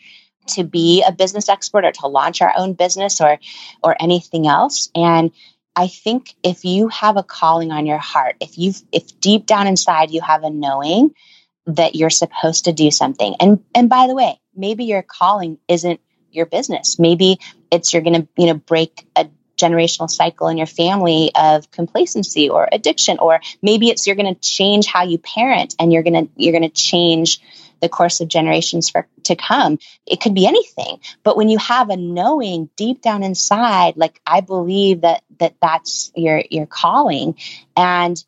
to be a business expert or to launch our own business or or anything else. And I think if you have a calling on your heart, if you if deep down inside you have a knowing that you're supposed to do something. And and by the way, maybe your calling isn't your business. Maybe it's you're going to, you know, break a generational cycle in your family of complacency or addiction, or maybe it's you're going to change how you parent and you're going to you're going to change the course of generations for to come. It could be anything. But when you have a knowing deep down inside, like I believe that that that's your your calling. And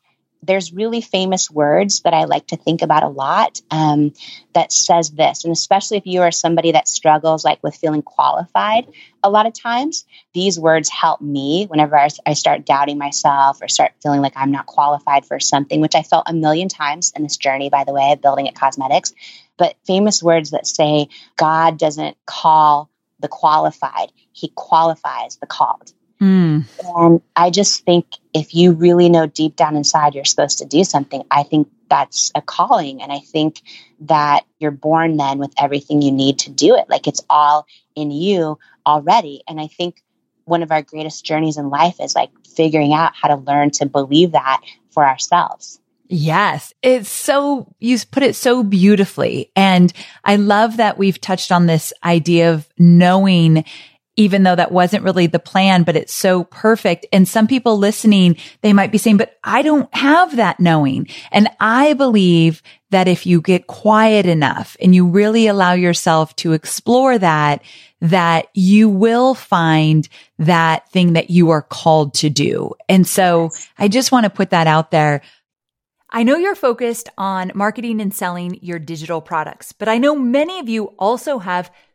there's really famous words that I like to think about a lot um, that says this, and especially if you are somebody that struggles like with feeling qualified a lot of times, these words help me whenever I, I start doubting myself or start feeling like I'm not qualified for something, which I felt a million times in this journey, by the way, of building It Cosmetics. But famous words that say, God doesn't call the qualified, He qualifies the called. Mm. And I just think if you really know deep down inside you're supposed to do something, I think that's a calling. And I think that you're born then with everything you need to do it. Like it's all in you already. And I think one of our greatest journeys in life is like figuring out how to learn to believe that for ourselves. Yes. It's so, you put it so beautifully. And I love that we've touched on this idea of knowing, even though that wasn't really the plan, but it's so perfect. And some people listening, they might be saying, but I don't have that knowing. And I believe that if you get quiet enough and you really allow yourself to explore that, that you will find that thing that you are called to do. And so I just want to put that out there. I know you're focused on marketing and selling your digital products, but I know many of you also have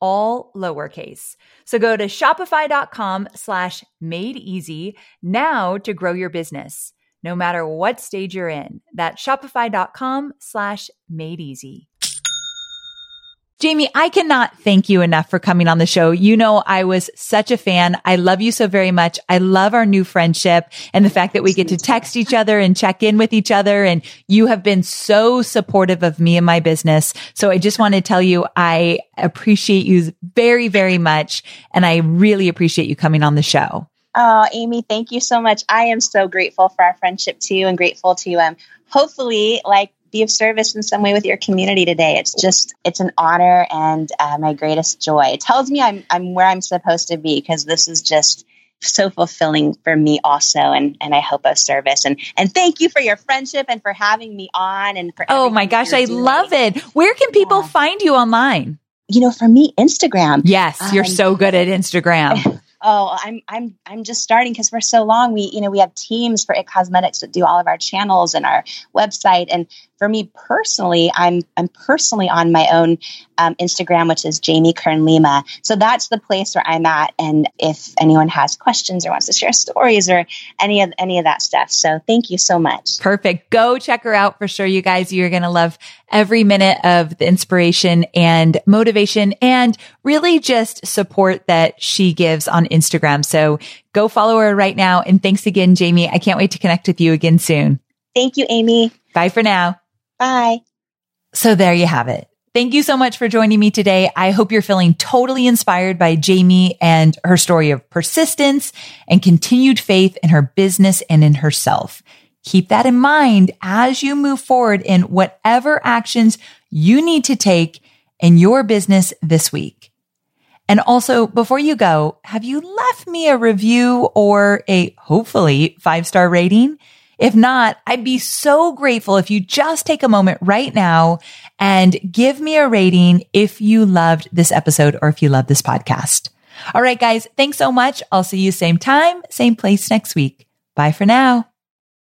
All lowercase. So go to shopify.com slash made easy now to grow your business, no matter what stage you're in. That's shopify.com slash made easy. Jamie, I cannot thank you enough for coming on the show. You know, I was such a fan. I love you so very much. I love our new friendship and the fact that we get to text each other and check in with each other. And you have been so supportive of me and my business. So I just want to tell you, I appreciate you very, very much. And I really appreciate you coming on the show. Oh, Amy, thank you so much. I am so grateful for our friendship too, and grateful to um, hopefully like be of service in some way with your community today. It's just, it's an honor and uh, my greatest joy. It tells me I'm I'm where I'm supposed to be, because this is just so fulfilling for me also. And, and I hope of service, and, and thank you for your friendship and for having me on. And for Oh my gosh, I doing. love it. Where can people yeah. find you online? You know, for me, Instagram. Yes. You're um, so good at Instagram. Oh, I'm, I'm, I'm just starting, because we're so long. We, you know, we have teams for It Cosmetics that do all of our channels and our website. And for me personally, I'm, I'm personally on my own um, Instagram, which is Jamie Kern Lima. So that's the place where I'm at. And if anyone has questions or wants to share stories or any of, any of that stuff. So thank you so much. Perfect. Go check her out for sure. You guys, you're going to love every minute of the inspiration and motivation and really just support that she gives on Instagram. So go follow her right now. And thanks again, Jamie. I can't wait to connect with you again soon. Thank you, Amy. Bye for now. Bye. So there you have it. Thank you so much for joining me today. I hope you're feeling totally inspired by Jamie and her story of persistence and continued faith in her business and in herself. Keep that in mind as you move forward in whatever actions you need to take in your business this week. And also, before you go, have you left me a review or a hopefully five-star rating? If not, I'd be so grateful if you just take a moment right now and give me a rating if you loved this episode or if you love this podcast. All right, guys, thanks so much. I'll see you same time, same place next week. Bye for now.